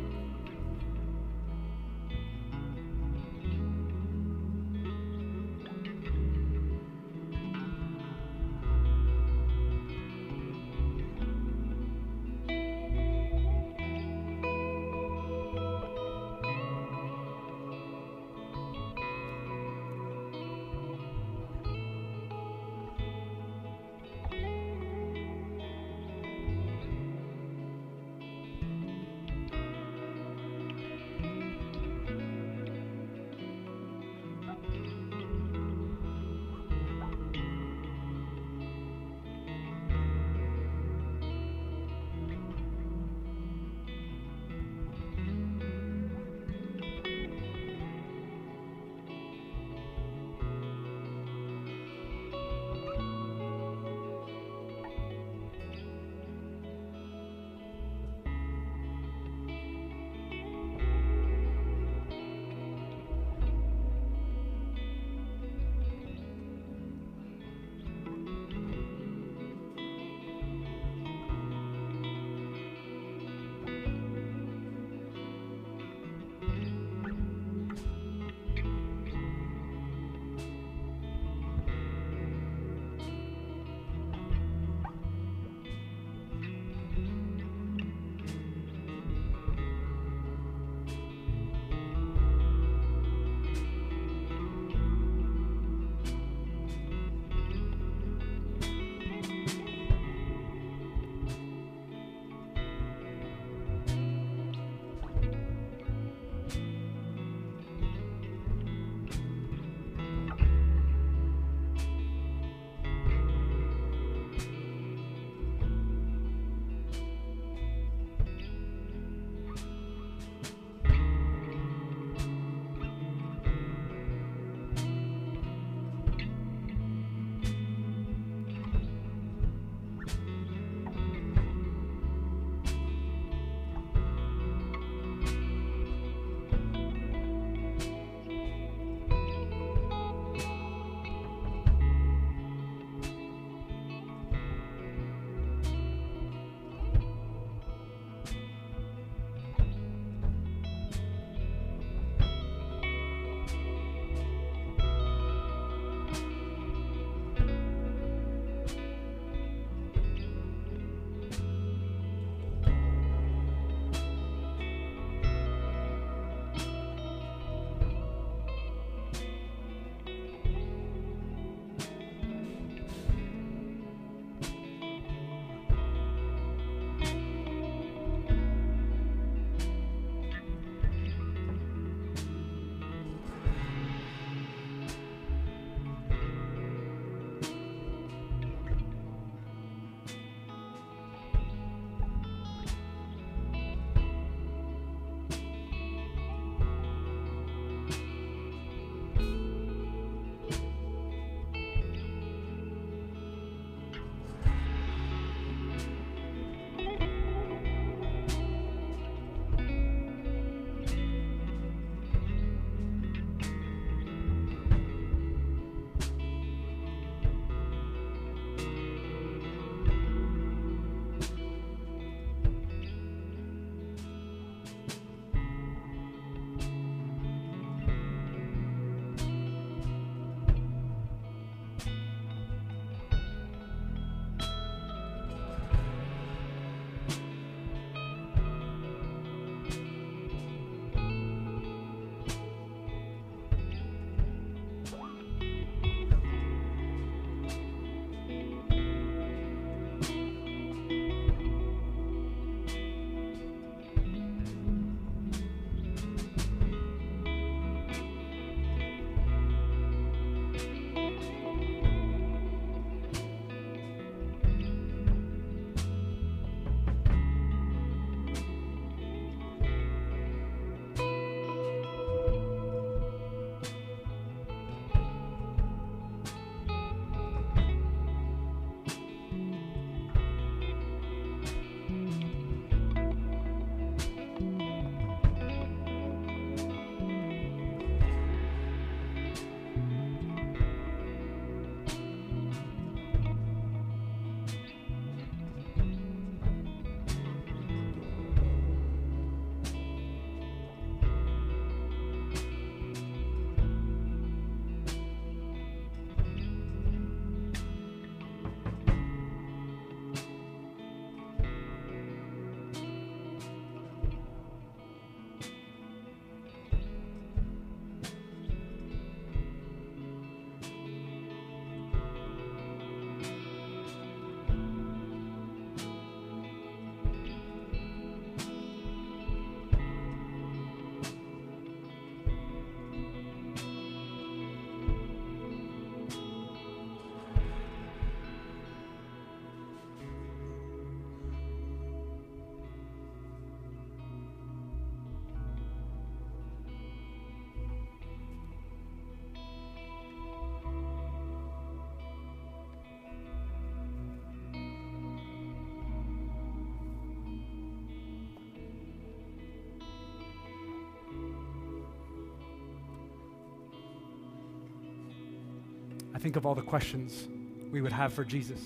I think of all the questions we would have for Jesus.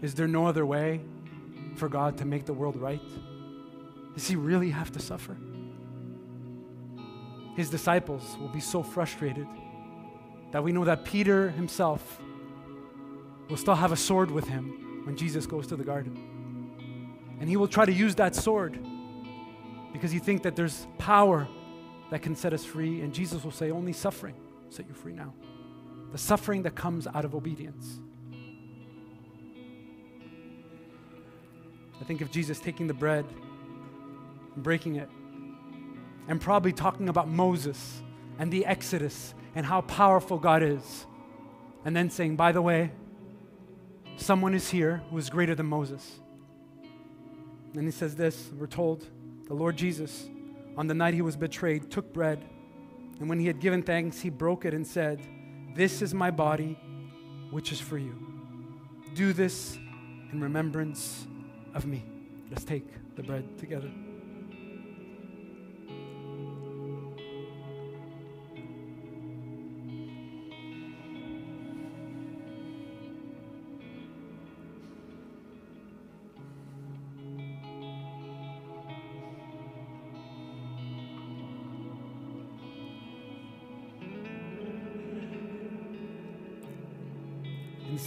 Is there no other way for God to make the world right? Does he really have to suffer? His disciples will be so frustrated that we know that Peter himself will still have a sword with him when Jesus goes to the garden. And he will try to use that sword because he thinks that there's power that can set us free. And Jesus will say, only suffering will set you free now. The suffering that comes out of obedience. I think of Jesus taking the bread and breaking it and probably talking about Moses and the Exodus and how powerful God is, and then saying, by the way, someone is here who is greater than Moses. And he says this, we're told, the Lord Jesus, on the night he was betrayed, took bread, and when he had given thanks, he broke it and said, this is my body, which is for you. Do this in remembrance of me. Let's take the bread together. In the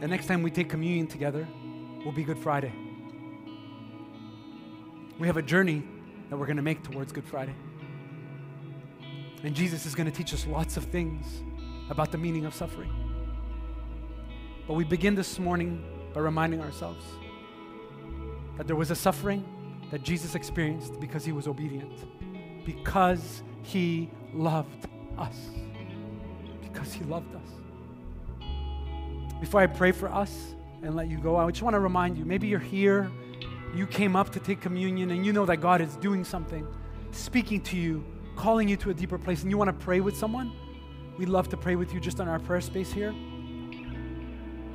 The next time we take communion together will be Good Friday. We have a journey that we're going to make towards Good Friday. And Jesus is going to teach us lots of things about the meaning of suffering. But we begin this morning by reminding ourselves that there was a suffering that Jesus experienced because he was obedient, because he loved us, because he loved us. Before I pray for us and let you go, I just want to remind you, maybe you're here, you came up to take communion, and you know that God is doing something, speaking to you, calling you to a deeper place, and you want to pray with someone. We'd love to pray with you just on our prayer space here.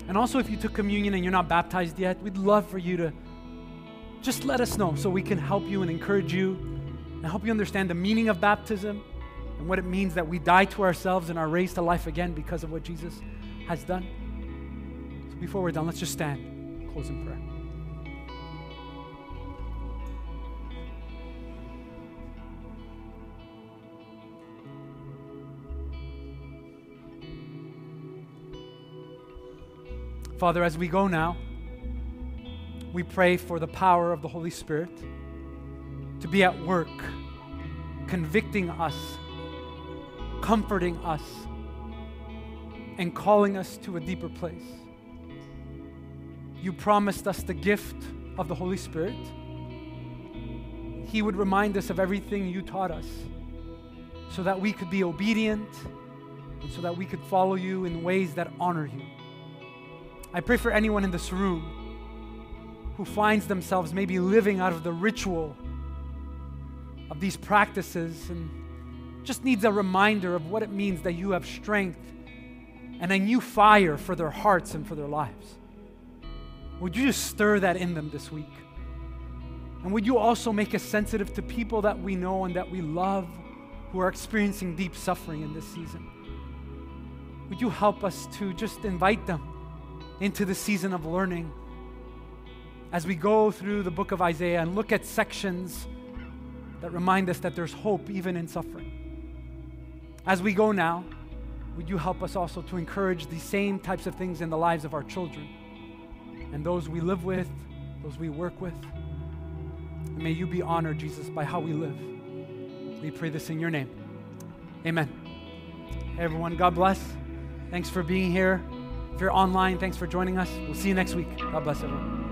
And also, if you took communion and you're not baptized yet, we'd love for you to just let us know so we can help you and encourage you and help you understand the meaning of baptism and what it means that we die to ourselves and are raised to life again because of what Jesus has done. Before we're done, let's just stand, close in prayer. Father, as we go now, we pray for the power of the Holy Spirit to be at work, convicting us, comforting us, and calling us to a deeper place. You promised us the gift of the Holy Spirit. He would remind us of everything you taught us so that we could be obedient and so that we could follow you in ways that honor you. I pray for anyone in this room who finds themselves maybe living out of the ritual of these practices and just needs a reminder of what it means that you have strength and a new fire for their hearts and for their lives. Would you just stir that in them this week? And would you also make us sensitive to people that we know and that we love who are experiencing deep suffering in this season? Would you help us to just invite them into the season of learning as we go through the book of Isaiah and look at sections that remind us that there's hope even in suffering? As we go now, would you help us also to encourage these same types of things in the lives of our children? And those we live with, those we work with. And may you be honored, Jesus, by how we live. We pray this in your name. Amen. Hey, everyone, God bless. Thanks for being here. If you're online, thanks for joining us. We'll see you next week. God bless everyone.